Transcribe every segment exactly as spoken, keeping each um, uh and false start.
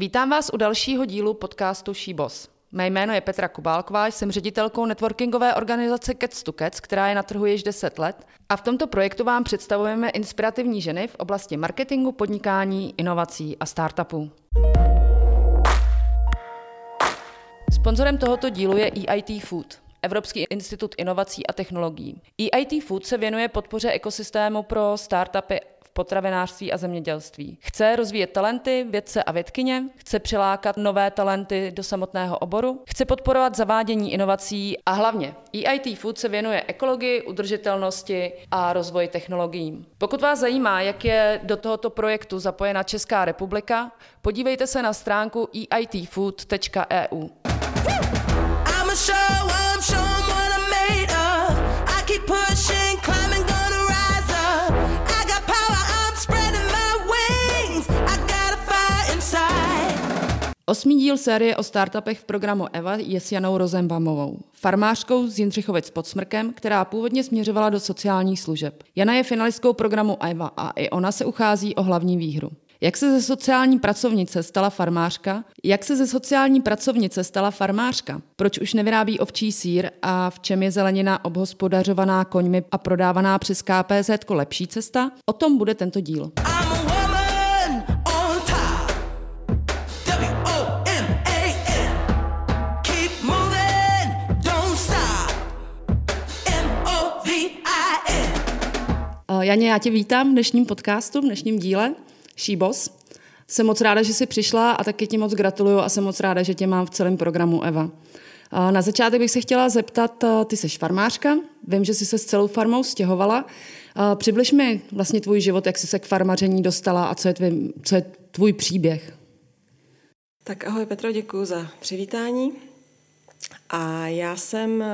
Vítám vás u dalšího dílu podcastu SheBoss. Mé jméno je Petra Kubálková, jsem ředitelkou networkingové organizace Cats to Cats, která je na trhu již deset let a v tomto projektu vám představujeme inspirativní ženy v oblasti marketingu, podnikání, inovací a startupů. Sponzorem tohoto dílu je E I T Food, Evropský institut inovací a technologií. E I T Food se věnuje podpoře ekosystému pro startupy v potravinářství a zemědělství. Chce rozvíjet talenty, vědce a vědkyně, chce přilákat nové talenty do samotného oboru, chce podporovat zavádění inovací a hlavně E I T Food se věnuje ekologii, udržitelnosti a rozvoji technologií. Pokud vás zajímá, jak je do tohoto projektu zapojena Česká republika, podívejte se na stránku e i t food tečka e u. Osmý díl série o startupech v programu Eva je s Janou Rozembamovou, farmářkou z Jindřichovic pod Smrkem, která původně směřovala do sociálních služeb. Jana je finalistkou programu Eva a i ona se uchází o hlavní výhru. Jak se ze sociální pracovnice stala farmářka? Jak se ze sociální pracovnice stala farmářka? Proč už nevyrábí ovčí sýr a v čem je zelenina obhospodařovaná koňmi a prodávaná přes K P Z-ku lepší cesta? O tom bude tento díl. Janě, já tě vítám v dnešním podcastu, v dnešním díle SheBoss. Jsem moc ráda, že jsi přišla a taky ti moc gratuluju a jsem moc ráda, že tě mám v celém programu Eva. Na začátek bych se chtěla zeptat, ty jsi farmářka, vím, že jsi se s celou farmou stěhovala. Přibliž mi vlastně tvůj život, jak jsi se k farmaření dostala a co je tvůj, co je tvůj příběh. Tak ahoj Petro, děkuji za přivítání. A já jsem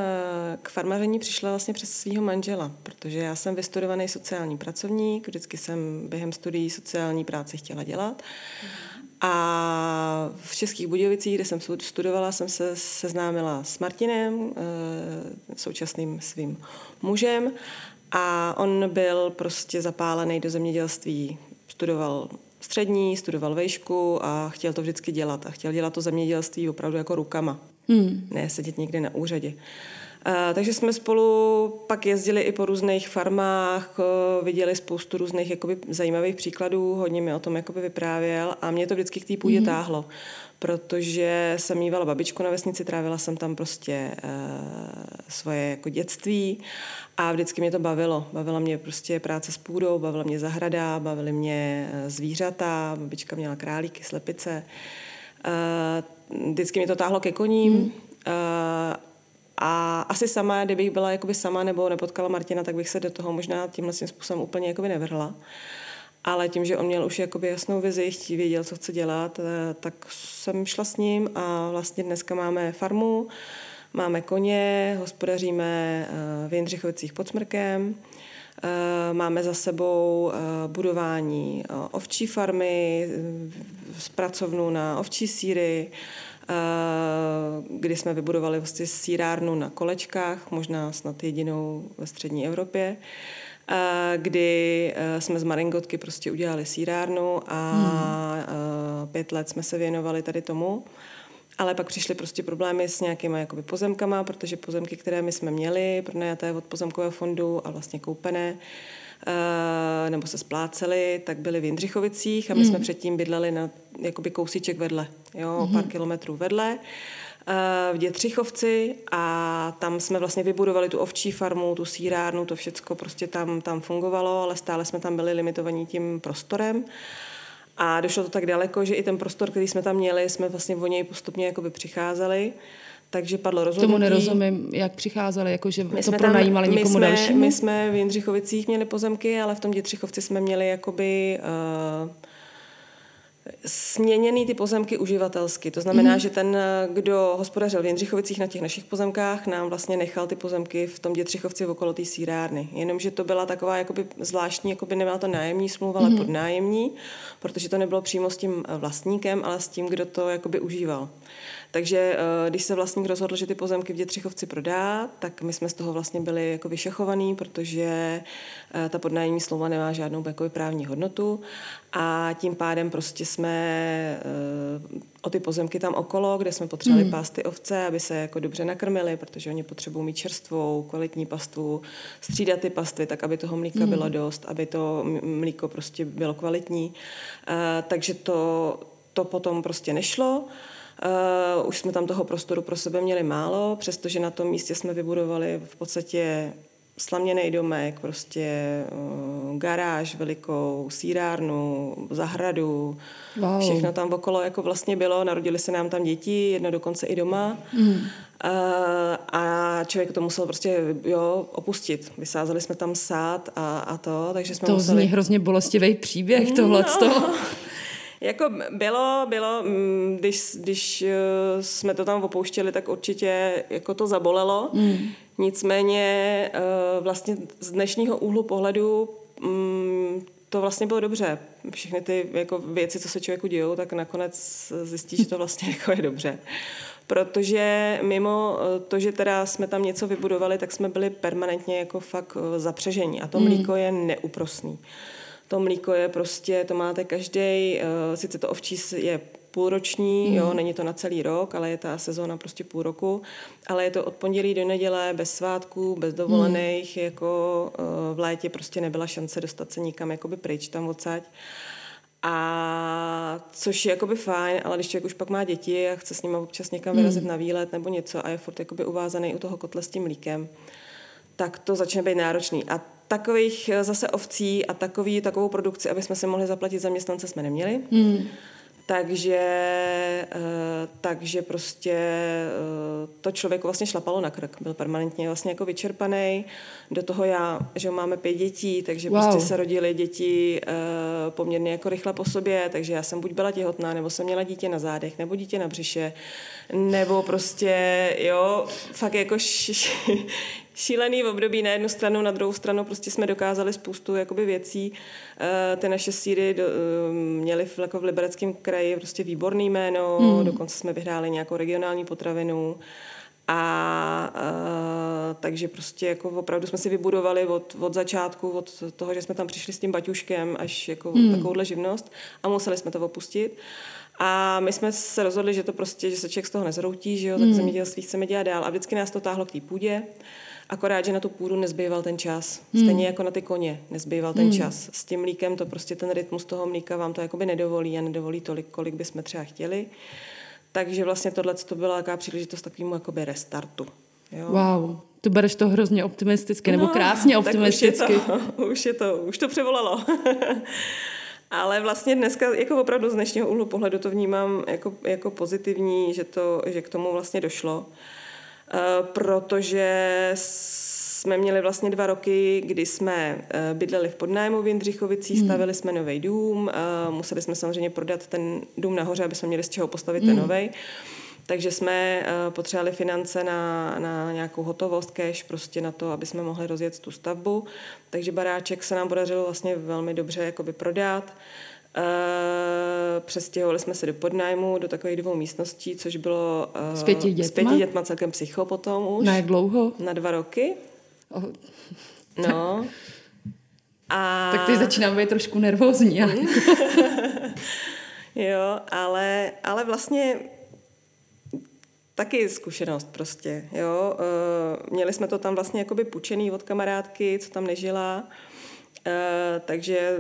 k farmaření přišla vlastně přes svého manžela, protože já jsem vystudovaný sociální pracovník, vždycky jsem během studií sociální práci chtěla dělat. A v Českých Budějovicích, kde jsem studovala, jsem se seznámila s Martinem, současným svým mužem. A on byl prostě zapálený do zemědělství, studoval střední, studoval vejšku a chtěl to vždycky dělat. A chtěl dělat to zemědělství opravdu jako rukama. Hmm. Ne sedět někde na úřadě. A, takže jsme spolu pak jezdili i po různých farmách, viděli spoustu různých jakoby zajímavých příkladů, hodně mi o tom jakoby vyprávěl a mě to vždycky k té půdě hmm. táhlo, protože jsem mívala babičku na vesnici, trávila jsem tam prostě e, svoje jako dětství a vždycky mě to bavilo. Bavila mě prostě práce s půdou, bavila mě zahrada, bavily mě zvířata, babička měla králíky, slepice. E, Vždycky mě to táhlo ke koním hmm. a, a asi sama, kdybych byla jakoby sama nebo nepotkala Martina, tak bych se do toho možná tímhle způsobem úplně jakoby nevrhla. Ale tím, že on měl už jakoby jasnou vizi, věděl, co chce dělat, tak jsem šla s ním a vlastně dneska máme farmu, máme koně, hospodaříme v Jindřichovicích pod Smrkem. Máme za sebou budování ovčí farmy, pracovnu na ovčí sýry, kdy jsme vybudovali vlastně sýrárnu na kolečkách, možná snad jedinou ve střední Evropě, kdy jsme z maringotky prostě udělali sýrárnu a hmm. pět let jsme se věnovali tady tomu. Ale pak přišly prostě problémy s nějakýma jakoby pozemkama, protože pozemky, které my jsme měli, pronajaté od pozemkového fondu a vlastně koupené, e, nebo se splácely, tak byly v Jindřichovicích a my mm. jsme předtím bydleli na jakoby kousíček vedle, jo, mm. pár kilometrů vedle, e, v Dětřichovci a tam jsme vlastně vybudovali tu ovčí farmu, tu sýrárnu, to všecko prostě tam, tam fungovalo, ale stále jsme tam byli limitovaní tím prostorem. A došlo to tak daleko, že i ten prostor, který jsme tam měli, jsme vlastně o něj postupně jakoby přicházeli, takže padlo rozhodnutí. Tomu nerozumím, jak přicházeli, jakože to pronajímali tam, někomu dalšímu? My jsme v Jindřichovicích měli pozemky, ale v tom Dětřichovci jsme měli jakoby uh, směněný ty pozemky uživatelsky. To znamená, mm. že ten, kdo hospodařil v Jindřichovicích na těch našich pozemkách, nám vlastně nechal ty pozemky v tom Dětřichovci okolo té sýrárny. Jenomže to byla taková jakoby zvláštní, jakoby nebyla to nájemní smlouva, mm. ale podnájemní, protože to nebylo přímo s tím vlastníkem, ale s tím, kdo to jakoby užíval. Takže když se vlastník rozhodl, že ty pozemky v Dětřichovci prodá, tak my jsme z toho vlastně byli jako vyšachovaný, protože ta podnájemní smlouva nemá žádnou právní hodnotu a tím pádem prostě jsme o ty pozemky tam okolo, kde jsme potřebovali mm. pást ty ovce, aby se jako dobře nakrmili, protože oni potřebují mít čerstvou, kvalitní pastu, střídat ty pastvy tak, aby toho mlíka mm. bylo dost, aby to mlíko prostě bylo kvalitní. Uh, takže to, to potom prostě nešlo. Uh, už jsme tam toho prostoru pro sebe měli málo, přestože na tom místě jsme vybudovali v podstatě slaměný domek, prostě uh, garáž velikou, sýrárnu, zahradu, wow. všechno tam okolo jako vlastně bylo, narodili se nám tam děti, jedno dokonce i doma mm. uh, a člověk to musel prostě jo, opustit. Vysázeli jsme tam sád a, a to, takže jsme to museli... To zní hrozně bolestivý příběh tohleto. No. Jako bylo, bylo, když, když jsme to tam opouštěli, tak určitě jako to zabolelo. Mm. Nicméně vlastně z dnešního úhlu pohledu to vlastně bylo dobře. Všechny ty jako věci, co se člověku dějou, tak nakonec zjistí, že to vlastně jako je dobře. Protože mimo to, že teda jsme tam něco vybudovali, tak jsme byli permanentně jako fakt zapřežení. A to mlíko mm. je neúprosný. To mlíko je prostě, to máte každej, sice to ovčí je půlroční, mm. jo, není to na celý rok, ale je ta sezóna prostě půl roku, ale je to od pondělí do neděle, bez svátků, bez dovolených, mm. jako v létě prostě nebyla šance dostat se nikam jakoby pryč tam odsaď. A což je jakoby fajn, ale když člověk už pak má děti a chce s nima občas někam vyrazit mm. na výlet nebo něco a je furt jakoby uvázaný u toho kotle s tím mlíkem, tak to začne být náročný. A takových zase ovcí a takový, takovou produkci, aby jsme si mohli zaplatit zaměstnance, jsme neměli. Hmm. Takže, takže prostě to člověku vlastně šlapalo na krk. Byl permanentně vlastně jako vyčerpaný. Do toho já, že máme pět dětí, takže wow. prostě se rodily děti poměrně jako rychle po sobě, takže já jsem buď byla těhotná, nebo jsem měla dítě na zádech, nebo dítě na břiše, nebo prostě, jo, fakt jako š- šílený v období na jednu stranu, na druhou stranu prostě jsme dokázali spoustu jakoby věcí. E, ty naše síry do, e, měly v, jako v Libereckém kraji prostě výborný jméno, hmm. dokonce jsme vyhráli nějakou regionální potravinu a e, takže prostě jako opravdu jsme si vybudovali od, od začátku, od toho, že jsme tam přišli s tím baťuškem až jako hmm. takovouhle živnost a museli jsme to opustit. A my jsme se rozhodli, že to prostě, že se člověk z toho nezroutí, že jo, tak zemědělství chceme dělat dál a vždycky nás to táhlo k té půdě. Akorát, že na tu půdu nezbýval ten čas. Stejně hmm. jako na ty koně nezbýval ten hmm. čas. S tím mlíkem to prostě ten rytmus toho mlíka vám to jakoby nedovolí a nedovolí tolik, kolik bychom třeba chtěli. Takže vlastně tohle to byla taková příležitost takovému jakoby restartu. Jo. Wow, tu bereš to hrozně optimisticky, no, nebo krásně optimisticky. Už je to, už je to, už to převolalo. Ale vlastně dneska, jako opravdu z dnešního úhlu pohledu to vnímám jako, jako pozitivní, že, to, že k tomu vlastně došlo. Protože jsme měli vlastně dva roky, kdy jsme bydleli v podnájmu v Jindřichovicích, stavili jsme nový dům, museli jsme samozřejmě prodat ten dům nahoře, aby jsme měli z čeho postavit ten novej. Takže jsme potřebovali finance na, na nějakou hotovost, cash, prostě na to, aby jsme mohli rozjet tu stavbu. Takže baráček se nám podařilo vlastně velmi dobře jakoby prodat. Uh, přestěhovali jsme se do podnájmu, do takových dvou místností, což bylo uh, s pěti dětma, s pěti dětma celkem psycho potom už. Na jak dlouho? Na dva roky. Oh. No. A... Tak teď začínám být trošku nervózní. Ale... jo, ale, ale vlastně taky zkušenost prostě. Jo? Uh, měli jsme to tam vlastně jakoby půjčený od kamarádky, co tam nežila. Uh, takže...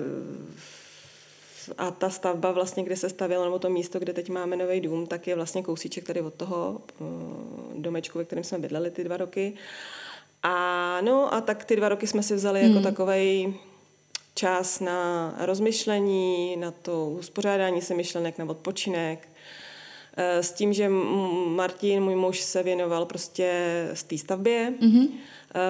A ta stavba vlastně, kde se stavělo, nebo to místo, kde teď máme nový dům, tak je vlastně kousíček tady od toho domečku, ve kterém jsme bydleli ty dva roky. A no a tak ty dva roky jsme si vzali hmm. jako takovej čas na rozmyšlení, na to uspořádání se myšlenek, na odpočinek. S tím, že Martin, můj muž, se věnoval prostě z té stavbě. Mm-hmm.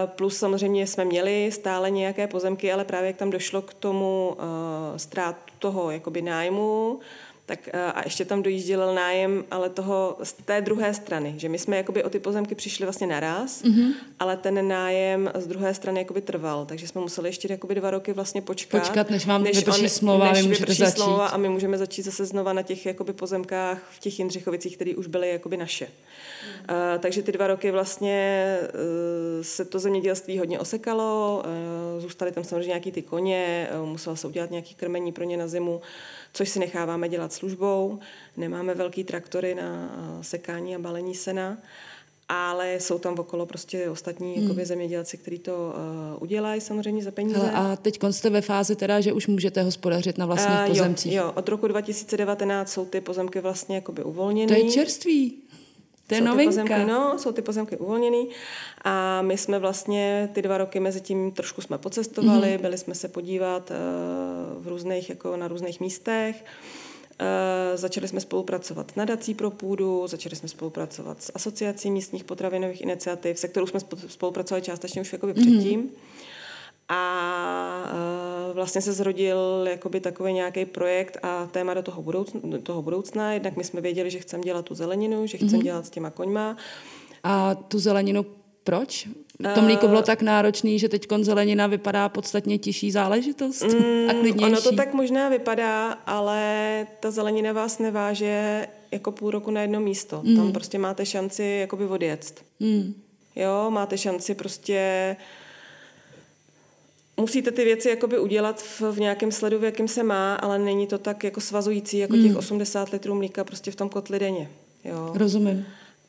Plus samozřejmě jsme měli stále nějaké pozemky, ale právě jak tam došlo k tomu uh, ztrátu toho jakoby nájmu, tak uh, a ještě tam dojížděl nájem, ale toho z té druhé strany, že my jsme jakoby o ty pozemky přišli vlastně naraz, mm-hmm. ale ten nájem z druhé strany jakoby trval, takže jsme museli ještě jakoby dva roky vlastně počkat, počkat než vám vyprší smlouva, než vyprší smlouva a my můžeme začít zase znova na těch jakoby pozemkách v těch Jindřichovicích, které už byly jakoby naše. Mm-hmm. Uh, takže ty dva roky vlastně uh, se to zemědělství hodně osekalo, uh, zůstaly tam samozřejmě nějaký ty koně, uh, musela se udělat nějaký krmení pro ně na zimu, což si necháváme dělat službou, nemáme velký traktory na sekání a balení sena, ale jsou tam okolo prostě ostatní hmm. zemědělci, kteří to uh, udělají samozřejmě za peníze. Hele, a teď jste ve fázi teda, že už můžete hospodařit na vlastních uh, pozemcích. Jo, jo, od roku dva tisíce devatenáct jsou ty pozemky vlastně jakoby uvolněný. To je čerství. To je novinka. Ty pozemky, no, jsou ty pozemky uvolněný a my jsme vlastně ty dva roky mezi tím trošku jsme pocestovali, mm-hmm. byli jsme se podívat uh, v různých, jako na různých místech. Uh, začali jsme spolupracovat s nadací pro půdu, začali jsme spolupracovat s asociací místních potravinových iniciativ, se kterou jsme spolupracovali částečně už jakoby předtím. Mm-hmm. A uh, vlastně se zrodil jakoby takový nějaký projekt a téma do toho, budoucn- do toho budoucna. Jednak my jsme věděli, že chceme dělat tu zeleninu, že chceme mm-hmm. dělat s těma koňma. A tu zeleninu proč? To mlíko bylo tak náročný, že teď zelenina vypadá podstatně těžší záležitost mm, a klidnější. Ono to tak možná vypadá, ale ta zelenina vás neváže jako půl roku na jedno místo. Mm. Tam prostě máte šanci jakoby odjet. Mm. Jo, máte šanci prostě... Musíte ty věci jakoby udělat v, v nějakém sledu, v jakém se má, ale není to tak jako svazující, jako mm. těch osmdesát litrů mlíka prostě v tom kotli denně. Jo. Rozumím.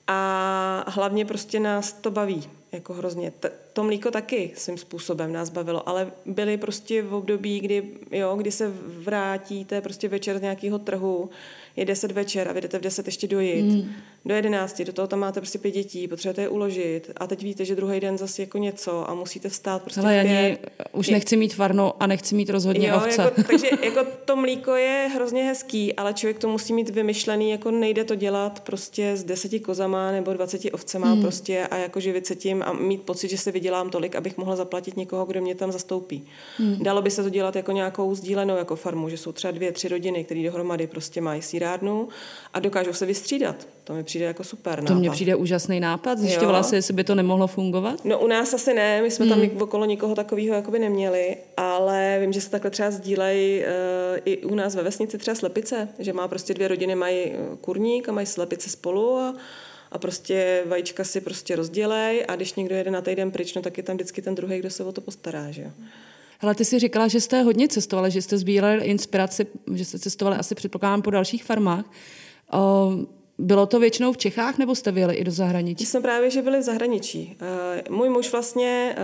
A hlavně prostě nás to baví, jako hrozně. T- to mlíko taky svým způsobem nás bavilo, ale byly prostě v období, kdy, jo, kdy se vrátíte prostě večer z nějakého trhu, je deset večer a vy jdete v deset ještě dojít, mm. do jedenácti, do toho tam máte prostě pět dětí, potřebujete je uložit a teď víte, že druhý den zase jako něco a musíte vstát prostě Hele, Janě, už je... nechci mít farnu a nechci mít rozhodně jo, ovce. Jako, takže jako to mlíko je hrozně hezký, ale člověk to musí mít vymyšlený, jako nejde to dělat prostě s deseti kozama nebo dvaceti ovcema mm. prostě a jako živit se tím a mít pocit, že se vydělám tolik, abych mohla zaplatit někoho, kdo mě tam zastoupí. Mm. Dalo by se to dělat jako nějakou sdílenou jako farmu, že jsou třeba dvě, tři rodiny, které dohromady prostě mají sýrárnu a dokážou se vystřídat. To mi přijde jako super nápad. To mně přijde úžasný nápad. Zjišťovala jsi, jestli by to nemohlo fungovat? No u nás asi ne, my jsme mm. tam okolo nikoho takového jakoby neměli, ale vím, že se takhle třeba sdílejí e, i u nás ve vesnici třeba slepice, že má prostě dvě rodiny, mají kurník a mají slepice spolu a a prostě vajíčka si prostě rozdělej a když někdo jede na týden pryč, no tak je tam vždycky ten druhý, kdo se o to postará, že jo. Hele, ty jsi říkala, že jste hodně cestovala, že jste sbírali inspiraci, že jste cestovali asi předpokládám po dalších farmách. Bylo to většinou v Čechách nebo jste vyjeli i do zahraničí? Jsme právě, že byli v zahraničí. Můj muž vlastně,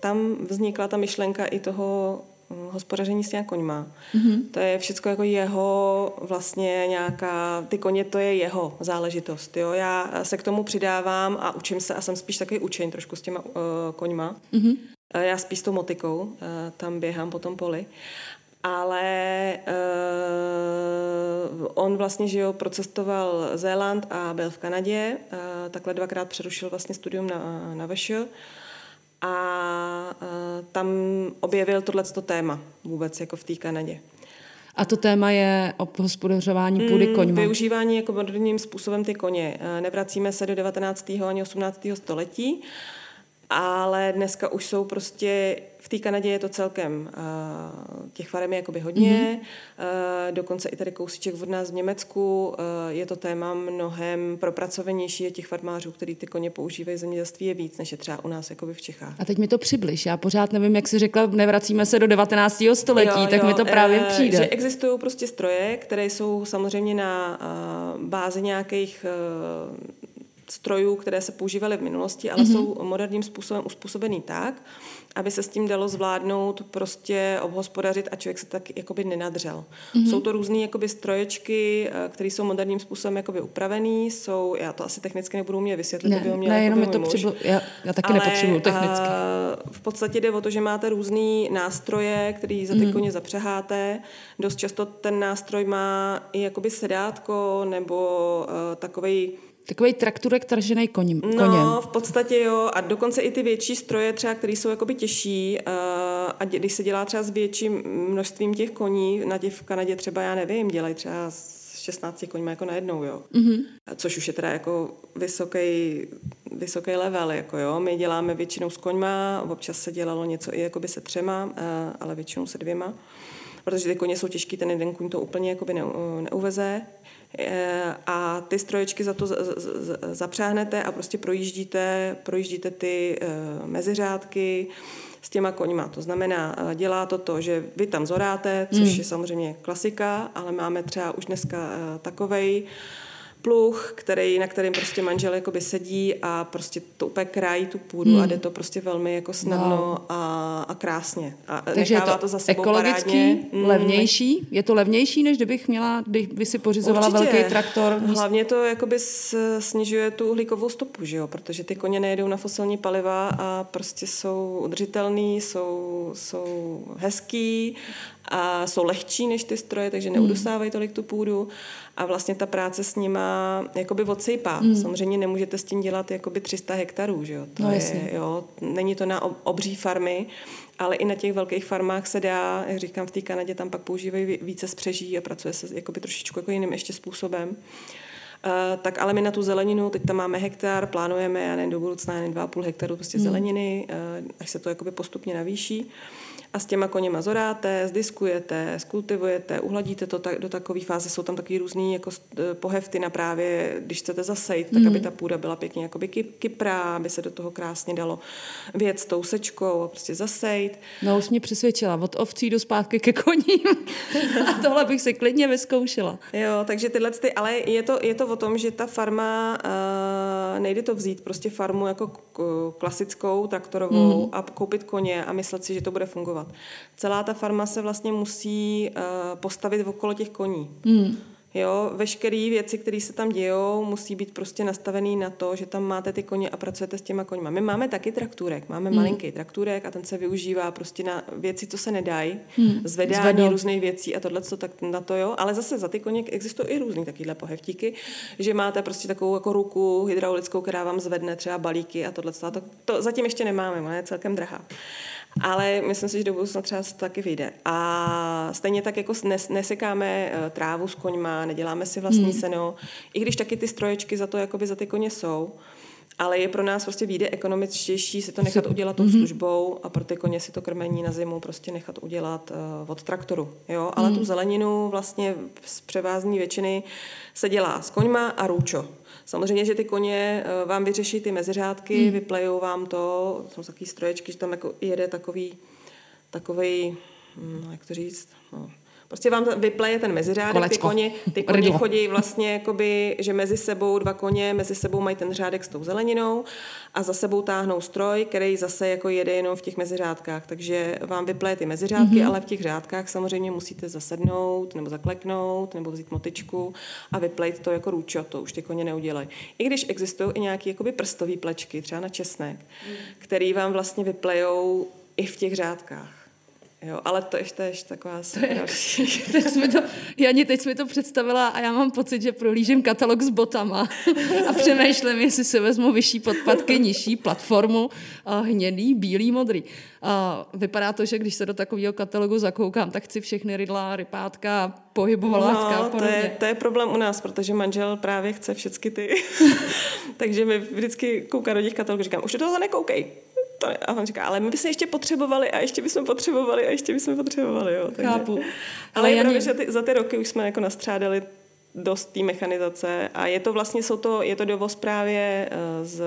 tam vznikla ta myšlenka i toho hospodaření s těma koňma. Mm-hmm. To je všecko jako jeho vlastně nějaká, ty koně to je jeho záležitost, jo. Já se k tomu přidávám a učím se a jsem spíš takový učeň trošku s těma uh, koňma. Mm-hmm. Já spíš s tou motykou, uh, tam běhám po tom poli. Ale uh, on vlastně, že jo, procestoval Zéland a byl v Kanadě, uh, takhle dvakrát přerušil vlastně studium na, na VŠ. A tam objevil tohleto téma vůbec jako v té Kanadě. A to téma je obhospodařování půdy koňma. Využívání jako moderním způsobem ty koně. Nevracíme se do devatenáctého ani osmnáctého století, ale dneska už jsou prostě, v té Kanadě je to celkem, těch farem je jakoby hodně, mm-hmm. dokonce i tady kousíček od nás v Německu, je to téma mnohem propracovanější, je těch farmářů, který ty koně používají v zemědělství je víc, než je třeba u nás jakoby v Čechách. A teď mi to přibliž, já pořád nevím, jak jsi řekla, nevracíme se do devatenáctého století, jo, tak jo, mi to právě e, přijde. Že existují prostě stroje, které jsou samozřejmě na bázi nějakých strojů, které se používaly v minulosti, ale mm-hmm. jsou moderním způsobem uspůsobený tak, aby se s tím dalo zvládnout, prostě obhospodařit a člověk se tak jakoby nenadřel. Mm-hmm. Jsou to různé jakoby stroječky, které jsou moderním způsobem jakoby upravený, jsou, já to asi technicky nebudu mě vysvětlit, ne, to by ho měl ne, jenom to přibl... já, já taky ale, nepotřebuju technicky. A v podstatě jde o to, že máte různé nástroje, který za ty mm-hmm. koně zapřeháte. Dost často ten nástroj má i jakoby sedátko nebo uh, takovej Takový trakturek tržený koním. No, v podstatě jo. A dokonce i ty větší stroje třeba, které jsou jakoby těžší a když se dělá třeba s větším množstvím těch koní, na těch v Kanadě třeba, já nevím, dělají třeba s šestnácti koňma jako najednou, jo. Mm-hmm. Což už je teda jako vysoký, vysoký level, jako jo. My děláme většinou s koňma, občas se dělalo něco i jakoby se třema, ale většinou se dvěma. protože ty koně jsou těžký, ten jeden kůň to úplně jakoby ne, neuveze. A ty stroječky za to zapřáhnete a prostě projíždíte, projíždíte ty meziřádky s těma koňma. To znamená, dělá to to, že vy tam zoráte, což hmm. je samozřejmě klasika, ale máme třeba už dneska takovej pluh, který, na kterém prostě manžel jakoby sedí a prostě to úplně krájí tu půdu hmm. a jde to prostě velmi jako snadno wow. a, a krásně. A takže nechává to, to za sebou parádně. Levnější? Je to levnější, než kdybych měla, kdyby si pořizovala určitě velký traktor? Hlavně to jakoby snižuje tu uhlíkovou stopu, že jo? Protože ty koně nejedou na fosilní paliva a prostě jsou udržitelný, jsou, jsou hezký a jsou lehčí než ty stroje, takže neudosávají tolik tu půdu a vlastně ta práce s nima jakoby odsejpá. Mm. Samozřejmě nemůžete s tím dělat jakoby tři sta hektarů, že jo? To no, je, jo, není to na obří farmy, ale i na těch velkých farmách se dá, jak říkám, v té Kanadě tam pak používají více spřeží a pracuje se jakoby trošičku jako jiným ještě způsobem. Uh, tak ale my na tu zeleninu, teď tam máme hektar, plánujeme, já nevím, do budoucna dva a půl hektaru prostě mm. zeleniny, uh, až se to jakoby postupně navýší. A s těma koněma zoráte, zdiskujete, skultivujete, uhladíte to tak, do takové fáze, jsou tam takový různý jako pohevty na právě, když chcete zasejt, tak mm. aby ta půda byla pěkně jakoby kyprá, aby se do toho krásně dalo věc tou sečkou a prostě zasejt. No už mě přesvědčila, od ovcí do zpátky ke koním. A tohle bych se klidně vyzkoušela. Jo, takže tyhle, ty, ale je to, je to o tom, že ta farma, uh, nejde to vzít prostě farmu jako k- klasickou, traktorovou mm. a koupit koně a myslet si, že to bude fungovat. Celá ta farma se vlastně musí uh, postavit okolo těch koní. Mm. Jo, veškerý věci, které se tam dějou, musí být prostě nastavený na to, že tam máte ty koně a pracujete s těma koňma. My máme taky traktůrek, máme mm. malinký traktůrek a ten se využívá prostě na věci, co se nedají, mm. zvedání Zvedou. různých věcí a tohle, co tak na to, jo. Ale zase za ty koně existují i různý takovýhle pohevtíky, že máte prostě takovou jako ruku hydraulickou, která vám zvedne třeba balíky a tohle, a to, to zatím ještě nemáme, ona je celkem drahá. Ale myslím si, že do budoucna třeba to taky vyjde. A stejně tak jako nesekáme trávu s koňma, neděláme si vlastní hmm. seno, i když taky ty stroječky za to jakoby za ty koně jsou, ale je pro nás prostě vyjde ekonomičtější si to nechat udělat tou službou a pro ty koně si to krmení na zimu prostě nechat udělat uh, od traktoru. Jo? Ale hmm. tu zeleninu vlastně z převázní většiny se dělá s koňma a růčo. Samozřejmě, že ty koně uh, vám vyřeší ty meziřádky, hmm. vyplejou vám to, jsou takový stroječky, že tam jako jede takový, takovej, hm, jak to říct, no. Prostě vám vypleje ten meziřádek, ty koně, ty koně chodí vlastně, jakoby, že mezi sebou dva koně, mezi sebou mají ten řádek s tou zeleninou a za sebou táhnou stroj, který zase jako jede jenom v těch meziřádkách. Takže vám vypleje ty meziřádky, mm-hmm. ale v těch řádkách samozřejmě musíte zasednout nebo zakleknout nebo vzít motičku a vyplejt to jako růčo, to už ty koně neudělají. I když existují i nějaké prstové plečky, třeba na česnek, mm. který vám vlastně vyplejou i v těch řádkách. Jo, ale to ještě je taková další. Jani, teď jsi mi to představila a já mám pocit, že prohlížím katalog s botama a přemýšlím, jestli se vezmu vyšší podpatky, nižší platformu, hnědý, bílý, modrý. A vypadá to, že když se do takového katalogu zakoukám, tak chci všechny rydla, rypátka, pohybovala no, látka a podobně. To je problém u nás, protože manžel právě chce všechny ty. Takže mi vždycky kouká do těch katalogů, říkám, už do toho nekoukej. To, a on říká, ale my bychom ještě potřebovali a ještě bychom potřebovali a ještě bychom potřebovali. Jo, takže. Chápu. Ale je pravda, že ty, za ty roky už jsme jako nastřádali dost té mechanizace a je to vlastně, jsou to, je to dovoz právě z,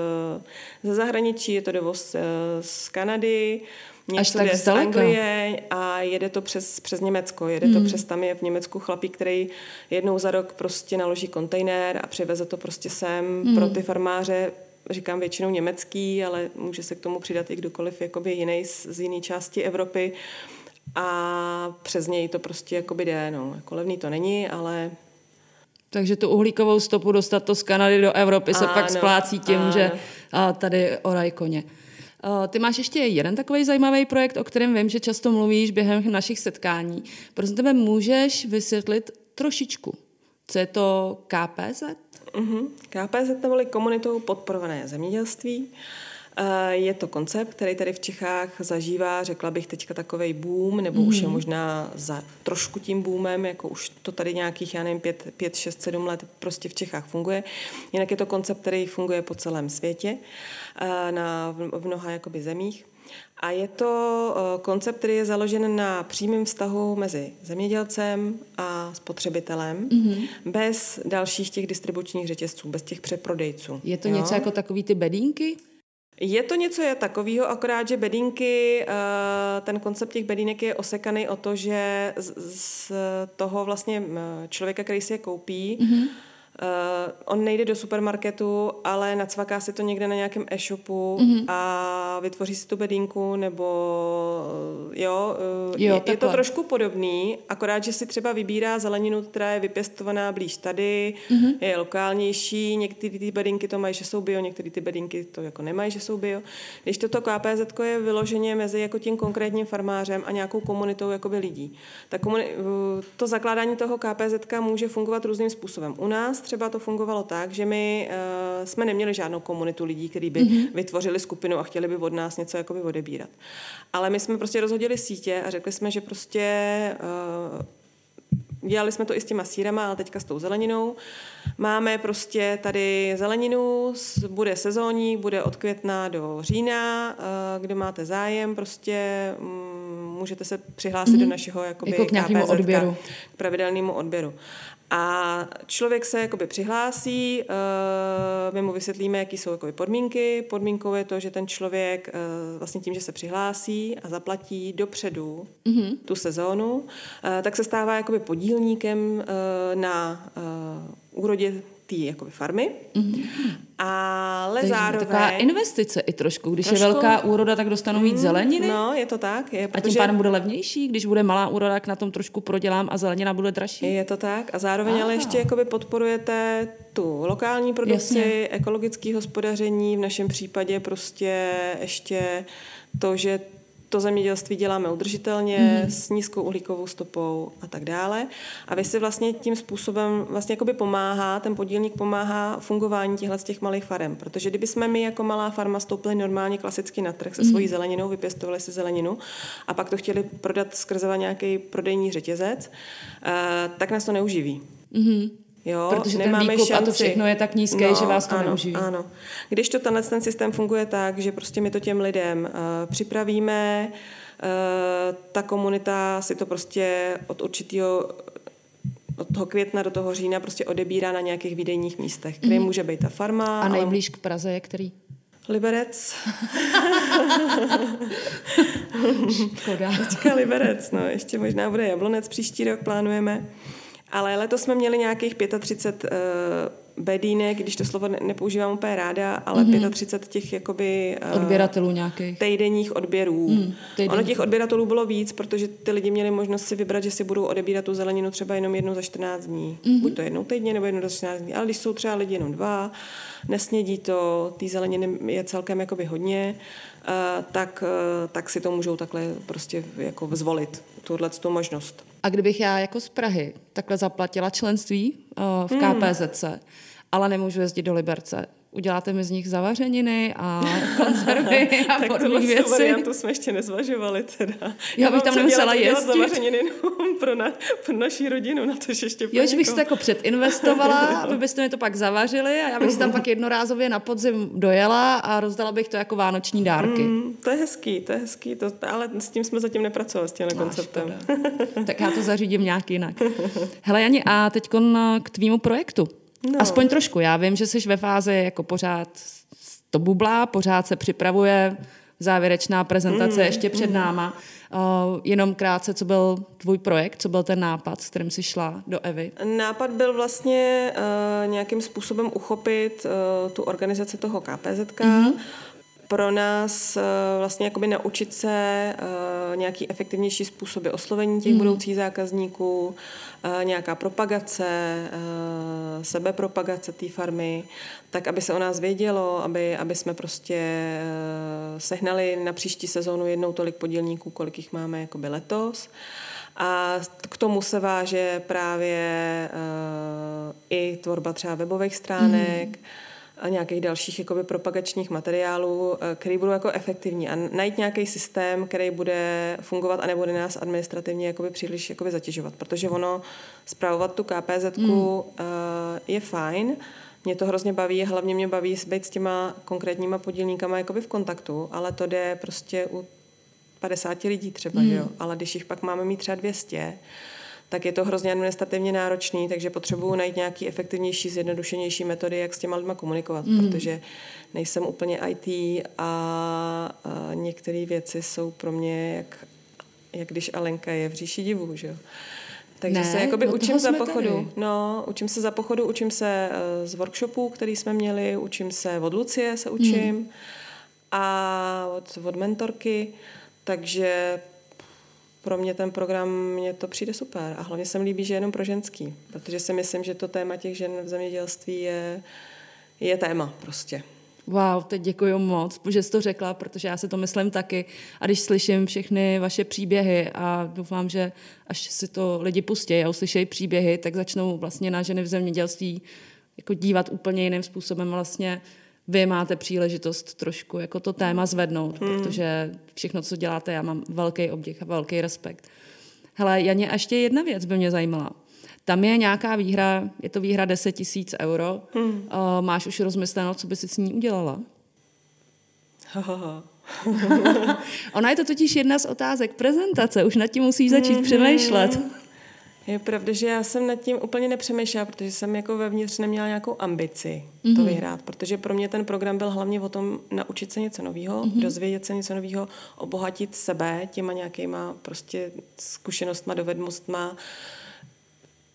ze zahraničí, je to dovoz z Kanady, něco jde z Anglie a jede to přes, přes Německo. Jede hmm. to přes, tam je v Německu chlapík, který jednou za rok prostě naloží kontejner a přiveze to prostě sem hmm. pro ty farmáře. Říkám většinou německý, ale může se k tomu přidat i kdokoliv jakoby jiný z, z jiné části Evropy a přes něj to prostě jakoby jde. No. Jako levný to není, ale... Takže tu uhlíkovou stopu dostat to z Kanady do Evropy se a pak no, splácí tím, a že a tady oraj koně. Ty máš ještě jeden takový zajímavý projekt, o kterém vím, že často mluvíš během našich setkání. Prosím tebe, můžeš vysvětlit trošičku, co je to K P Z? Mm-hmm. K P Z neboli komunitou podporované zemědělství. Je to koncept, který tady v Čechách zažívá, řekla bych teďka takovej boom, nebo mm-hmm. už je možná za trošku tím boomem, jako už to tady nějakých, já nevím, pět, pět, šest, sedm let prostě v Čechách funguje. Jinak je to koncept, který funguje po celém světě, na, v mnoha jakoby zemích. A je to koncept, který je založen na přímém vztahu mezi zemědělcem a spotřebitelem, mm-hmm. bez dalších těch distribučních řetězců, bez těch přeprodejců. Je to jo? něco jako takový ty bedínky? Je to něco je takového, akorát, že bedínky, ten koncept těch bedínek je osekaný o to, že z toho vlastně člověka, který si je koupí, mm-hmm. Uh, on nejde do supermarketu, ale nacvaká si to někde na nějakém e-shopu mm-hmm. a vytvoří si tu bedínku, nebo jo, uh, jo je, je to trošku podobný, akorát, že si třeba vybírá zeleninu, která je vypěstovaná blíž tady, mm-hmm. je lokálnější, některé ty bedínky to mají, že jsou bio, některé ty bedínky to jako nemají, že jsou bio. Když toto K P Z ko je vyloženě mezi jako tím konkrétním farmářem a nějakou komunitou jakoby lidí. Tak komuni- to zakládání toho K P Z ka může fungovat různým způsobem. U nás třeba to fungovalo tak, že my uh, jsme neměli žádnou komunitu lidí, kteří by mm-hmm. vytvořili skupinu a chtěli by od nás něco jakoby odebírat. Ale my jsme prostě rozhodili sítě a řekli jsme, že prostě uh, dělali jsme to i s těma sýrama, ale teďka s tou zeleninou. Máme prostě tady zeleninu, bude sezónní, bude od května do října, uh, kdo máte zájem, prostě um, můžete se přihlásit mm-hmm. do našeho jakoby, jako k nějakému K P Z ka, odběru. K pravidelnému odběru. A člověk se jakoby přihlásí, my mu vysvětlíme, jaký jsou jakoby podmínky. Podmínkou je to, že ten člověk vlastně tím, že se přihlásí a zaplatí dopředu mm-hmm. tu sezónu, tak se stává jakoby podílníkem na úrodě té jakoby farmy. Mm-hmm. Ale takže zároveň... taková investice i trošku. Když trošku... je velká úroda, tak dostanu víc mm, zeleniny. No, je to tak. Je, protože... A tím pádem bude levnější, když bude malá úroda, tak na tom trošku prodělám a zelenina bude dražší. Je to tak. A zároveň Aha. ale ještě jakoby podporujete tu lokální produkci, jasně. ekologické hospodaření, v našem případě prostě ještě to, že to zemědělství děláme udržitelně, mm-hmm. s nízkou uhlíkovou stopou a tak dále. A vy si vlastně tím způsobem vlastně jakoby pomáhá, ten podílník pomáhá fungování těchhle z těch malých farem. Protože kdyby jsme my jako malá farma stoupili normálně klasicky na trh se svojí mm-hmm. zeleninou, vypěstovali si zeleninu a pak to chtěli prodat skrze nějaký prodejní řetězec, uh, tak nás to neuživí. Mm-hmm. Jo, protože ten výkup šanci. A to všechno je tak nízké, no, že vás to ano, neuživí. Ano. Když to tenhle ten systém funguje tak, že prostě my to těm lidem uh, připravíme, uh, ta komunita si to prostě od určitýho od toho května do toho října prostě odebírá na nějakých výdejních místech, kde mm-hmm. může být ta farma. A nejblíž ale... k Praze je který? Liberec. Škoda. Teďka Liberec, no ještě možná bude Jablonec, příští rok plánujeme. Ale letos jsme měli nějakých třicet pět uh, bedínek, když to slovo ne- nepoužívám úplně ráda, ale mm-hmm. třicet pět těch jakoby... Uh, odběratelů nějakých. Tejdenních odběrů. Mm, ono těch odběratelů bylo víc, protože ty lidi měli možnost si vybrat, že si budou odebírat tu zeleninu třeba jenom jednou za čtrnáct dní. Mm-hmm. Buď to jednou týdně, nebo jednou za čtrnáct dní. Ale když jsou třeba lidi jenom dva, nesnědí to, té zeleniny je celkem jakoby hodně, uh, tak, uh, tak si to můžou takhle prostě jako zvolit, tuhletu možnost. A kdybych já jako z Prahy takhle zaplatila členství uh, v K P Z ce, mm. ale nemůžu jezdit do Liberce, uděláte mi z nich zavařeniny a konzervy a tak podobných věcí. Tak variantu jsme ještě nezvažovali teda. Já, já bych tam nemusela jezdit. Zavařeniny pro, na, pro naší rodinu, na to, že ještě jo, že bych si to jako předinvestovala, aby byste mi to pak zavařili a já bych si tam pak jednorázově na podzim dojela a rozdala bych to jako vánoční dárky. Mm, to je hezký, to je hezký, to, ale s tím jsme zatím nepracovali, s tímhle konceptem. Tak já to zařídím nějak jinak. Hele Jani, a teď k tvýmu projektu. No. Aspoň trošku. Já vím, že jsi ve fázi jako pořád to bublá, pořád se připravuje závěrečná prezentace mm, ještě před mm. náma. Uh, jenom krátce, co byl tvůj projekt, co byl ten nápad, s kterým jsi šla do Evy? Nápad byl vlastně uh, nějakým způsobem uchopit uh, tu organizaci toho K P Z ka, mm-hmm. pro nás vlastně jakoby naučit se nějaký efektivnější způsoby oslovení těch mm. budoucích zákazníků, nějaká propagace, sebepropagace té farmy, tak aby se o nás vědělo, aby, aby jsme prostě sehnali na příští sezónu jednou tolik podílníků, kolik jich máme jakoby letos. A k tomu se váže právě i tvorba třeba webových stránek, mm. a nějakých dalších jakoby propagačních materiálů, který budou jako efektivní a najít nějaký systém, který bude fungovat a nebude nás administrativně jakoby příliš jakoby zatěžovat, protože ono spravovat tu K P Z ku mm. je fajn, Mě to hrozně baví, hlavně mě baví být s těma konkrétníma podílníkama jakoby v kontaktu, ale to jde prostě u padesáti lidí třeba, mm. jo? Ale když jich pak máme mít třeba dvě stě, tak je to hrozně administrativně náročný, takže potřebuju najít nějaký efektivnější, zjednodušenější metody, jak s těma lidma komunikovat, mm. protože nejsem úplně í té a některé věci jsou pro mě, jak, jak když Alenka je v říši divů, že jo. Takže ne, se jakoby učím za pochodu. No, učím se za pochodu, učím se uh, z workshopů, který jsme měli, učím se od Lucie, se učím mm. a od, od mentorky, takže pro mě ten program, mně to přijde super a hlavně se mi líbí, že jenom pro ženský, protože si myslím, že to téma těch žen v zemědělství je, je téma prostě. Wow, teď děkuji moc, že jsi to řekla, protože já si to myslím taky. A když slyším všechny vaše příběhy a doufám, že až si to lidi pustí a uslyšejí příběhy, tak začnou vlastně na ženy v zemědělství jako dívat úplně jiným způsobem. Vlastně vy máte příležitost trošku jako to téma zvednout, mm. protože všechno, co děláte, já mám velký obdiv a velký respekt. Hele, Janě, ještě jedna věc by mě zajímala. Tam je nějaká výhra, je to výhra deset tisíc euro. Hmm. Máš už rozmysleno, co by si s ní udělala? Ona je to totiž jedna z otázek prezentace, už nad tím musíš začít mm-hmm. přemýšlet. Je pravda, že já jsem nad tím úplně nepřemýšlela, protože jsem jako vevnitř neměla nějakou ambici mm-hmm. to vyhrát, protože pro mě ten program byl hlavně o tom naučit se něco nového, mm-hmm. dozvědět se něco nového, obohatit sebe těma nějakýma prostě zkušenostma, dovednostma.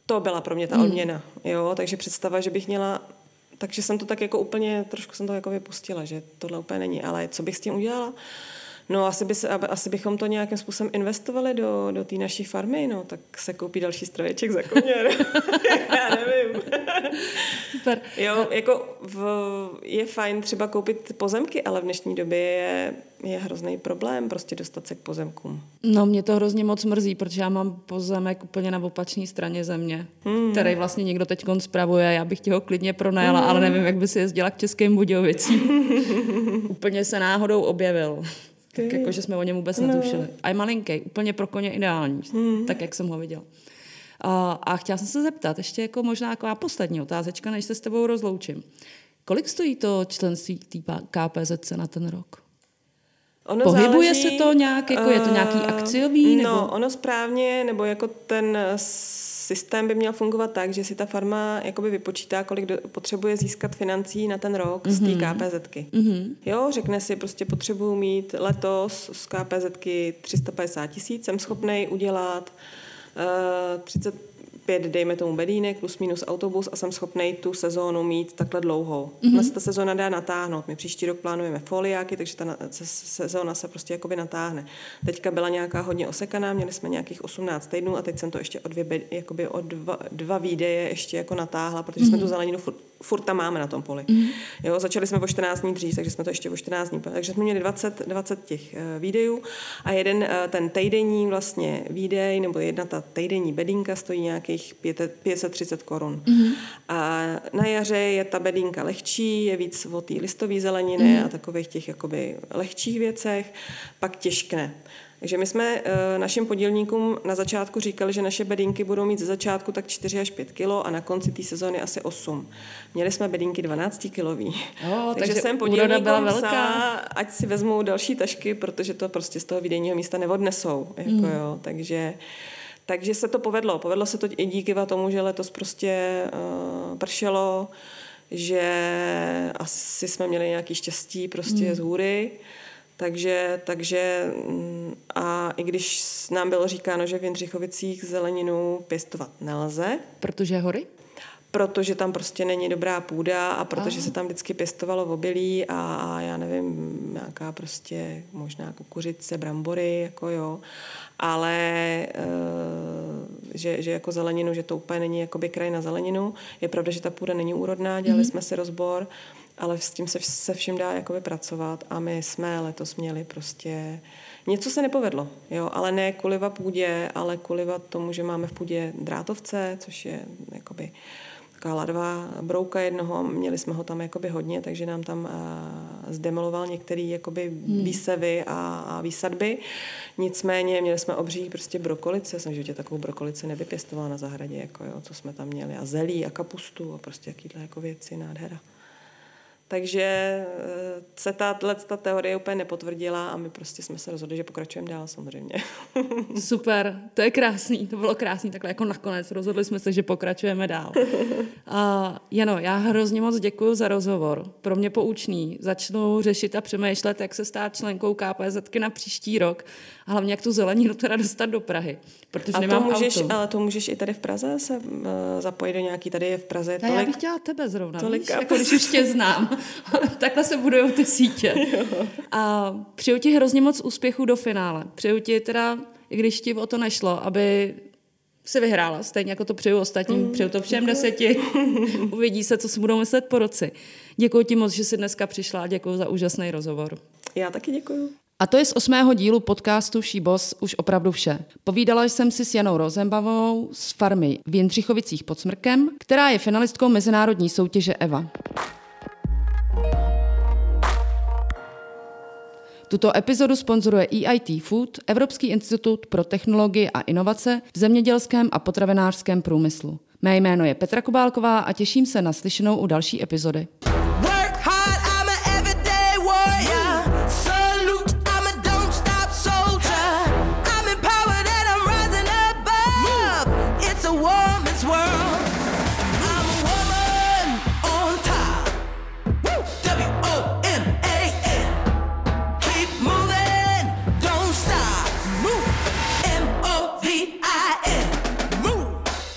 To byla pro mě ta odměna, jo, takže představa, že bych měla, takže jsem to tak jako úplně, trošku jsem to jako vypustila, že tohle úplně není, ale co bych s tím udělala? No asi, by se, asi bychom to nějakým způsobem investovali do, do té naší farmy, no tak se koupí další stroječek za koněr. Já nevím. Super. Jo, jako v, je fajn třeba koupit pozemky, ale v dnešní době je, je hrozný problém prostě dostat se k pozemkům. No mě to hrozně moc mrzí, protože já mám pozemek úplně na opačné straně země, hmm. který vlastně někdo teď spravuje, já bych ti ho klidně pronajala, hmm. ale nevím, jak by si jezdila k Českým Budějovicím. Úplně se náhodou objevil. Tak jako, že jsme o něm vůbec netušili. No. A je malinký, úplně pro koně ideální, mm. tak jak jsem ho viděla. A, a chtěla jsem se zeptat, ještě jako možná taková poslední otázečka, než se s tebou rozloučím. Kolik stojí to členství K P Z-ce na ten rok? Ono Pohybuje záleží, se to nějak, jako je to nějaký akciový? Uh, no, nebo? Ono správně, nebo jako ten systém by měl fungovat tak, že si ta farma jakoby vypočítá, kolik do, potřebuje získat financí na ten rok mm-hmm. z té K P Z-ky. Mm-hmm. Jo, řekne si, prostě potřebuju mít letos z K P Z-ky tři sta padesát tisíc, jsem schopnej udělat uh, třicet pět, dejme tomu bedínek, plus minus autobus a jsem schopnej tu sezónu mít takhle dlouhou. Mm-hmm. Nás ta sezóna dá natáhnout. My příští rok plánujeme foliáky, takže ta sezóna se prostě jakoby natáhne. Teďka byla nějaká hodně osekaná, měli jsme nějakých osmnáct týdnů a teď jsem to ještě o, dvě, jakoby o dva, dva výdeje ještě jako natáhla, protože mm-hmm. jsme tu zeleninu furt, furt tam máme na tom poli. Mm-hmm. Jo, začali jsme o čtrnáct dní dřív, takže jsme to ještě o čtrnáct dní. Takže jsme měli dvacet, dvacet těch výdejů a jeden ten týdenní vlastně výdej nebo jedna ta týdenní bedínka stojí nějaký pět set třicet korun. Mm. A na jaře je ta bedínka lehčí, je víc o té listové zeleniny mm. a takových těch jakoby lehčích věcech, pak těžkne. Takže my jsme e, našim podílníkům na začátku říkali, že naše bedínky budou mít ze začátku tak čtyři až pět kilo a na konci té sezóny asi osm. Měli jsme bedínky dvanáct kilový. Oh, takže, takže jsem podílníkům psala, ať si vezmou další tašky, protože to prostě z toho výdejního místa neodnesou. Jako mm. jo, takže Takže se to povedlo. Povedlo se to i díky tomu, že letos prostě uh, pršelo, že asi jsme měli nějaký štěstí prostě mm. z hůry. Takže, takže a i když nám bylo říkáno, že v Jindřichovicích zeleninu pěstovat nelze. Protože hory? Protože tam prostě není dobrá půda a protože Aha. se tam vždycky pěstovalo obilí a, a já nevím, nějaká prostě možná kukuřice, brambory, jako jo, ale e, že, že jako zeleninu, že to úplně není jakoby kraj na zeleninu. Je pravda, že ta půda není úrodná, dělali mm-hmm. jsme si rozbor, ale s tím se, se vším dá jakoby pracovat a my jsme letos měli prostě něco se nepovedlo, jo, ale ne kuliva půdě, ale kuliva tomu, že máme v půdě drátovce, což je jakoby skála dva brouka jednoho, měli jsme ho tam jakoby hodně, takže nám tam zdemoloval některé jakoby výsevy a, a výsadby. Nicméně měli jsme obří prostě brokolice, já jsem v životě takovou brokolici nevypěstovala na zahradě, jako jo, co jsme tam měli, a zelí a kapustu a prostě jakýhle jako věci, nádhera. Takže se tato, ta teorie úplně nepotvrdila a my prostě jsme se rozhodli, že pokračujeme dál samozřejmě. Super, to je krásný, to bylo krásný, takhle jako nakonec rozhodli jsme se, že pokračujeme dál. A Jano, já hrozně moc děkuji za rozhovor, pro mě poučný, začnu řešit a přemýšlet, jak se stát členkou K P Z-ky na příští rok a hlavně jak tu zeleninu teda dostat do Prahy, protože a nemám to můžeš, auto. Ale to můžeš i tady v Praze se uh, zapojit do nějaký, tady je v Praze tolik. Já, já bych chtěla tebe zrovna, tolik, víš, jako když už tě znám. Takhle se budujou ty sítě. A přeju ti hrozně moc úspěchů do finále. Přeju ti teda, i když ti o to nešlo, aby si vyhrála, stejně jako to přeju ostatním, mm, přeju to všem deseti. Uvidí se, co si budou myslet po roce. Děkuji ti moc, že jsi dneska přišla, děkuji za úžasný rozhovor. Já taky děkuji. A to je z osmého dílu podcastu SheBoss už opravdu vše. Povídala jsem si s Janou Rozembavou z farmy v Jindřichovicích pod Smrkem, která je finalistkou mezinárodní soutěže Eva. Tuto epizodu sponzoruje E I T Food, Evropský institut pro technologii a inovace v zemědělském a potravinářském průmyslu. Mé jméno je Petra Kubálková a těším se na slyšenou u další epizody.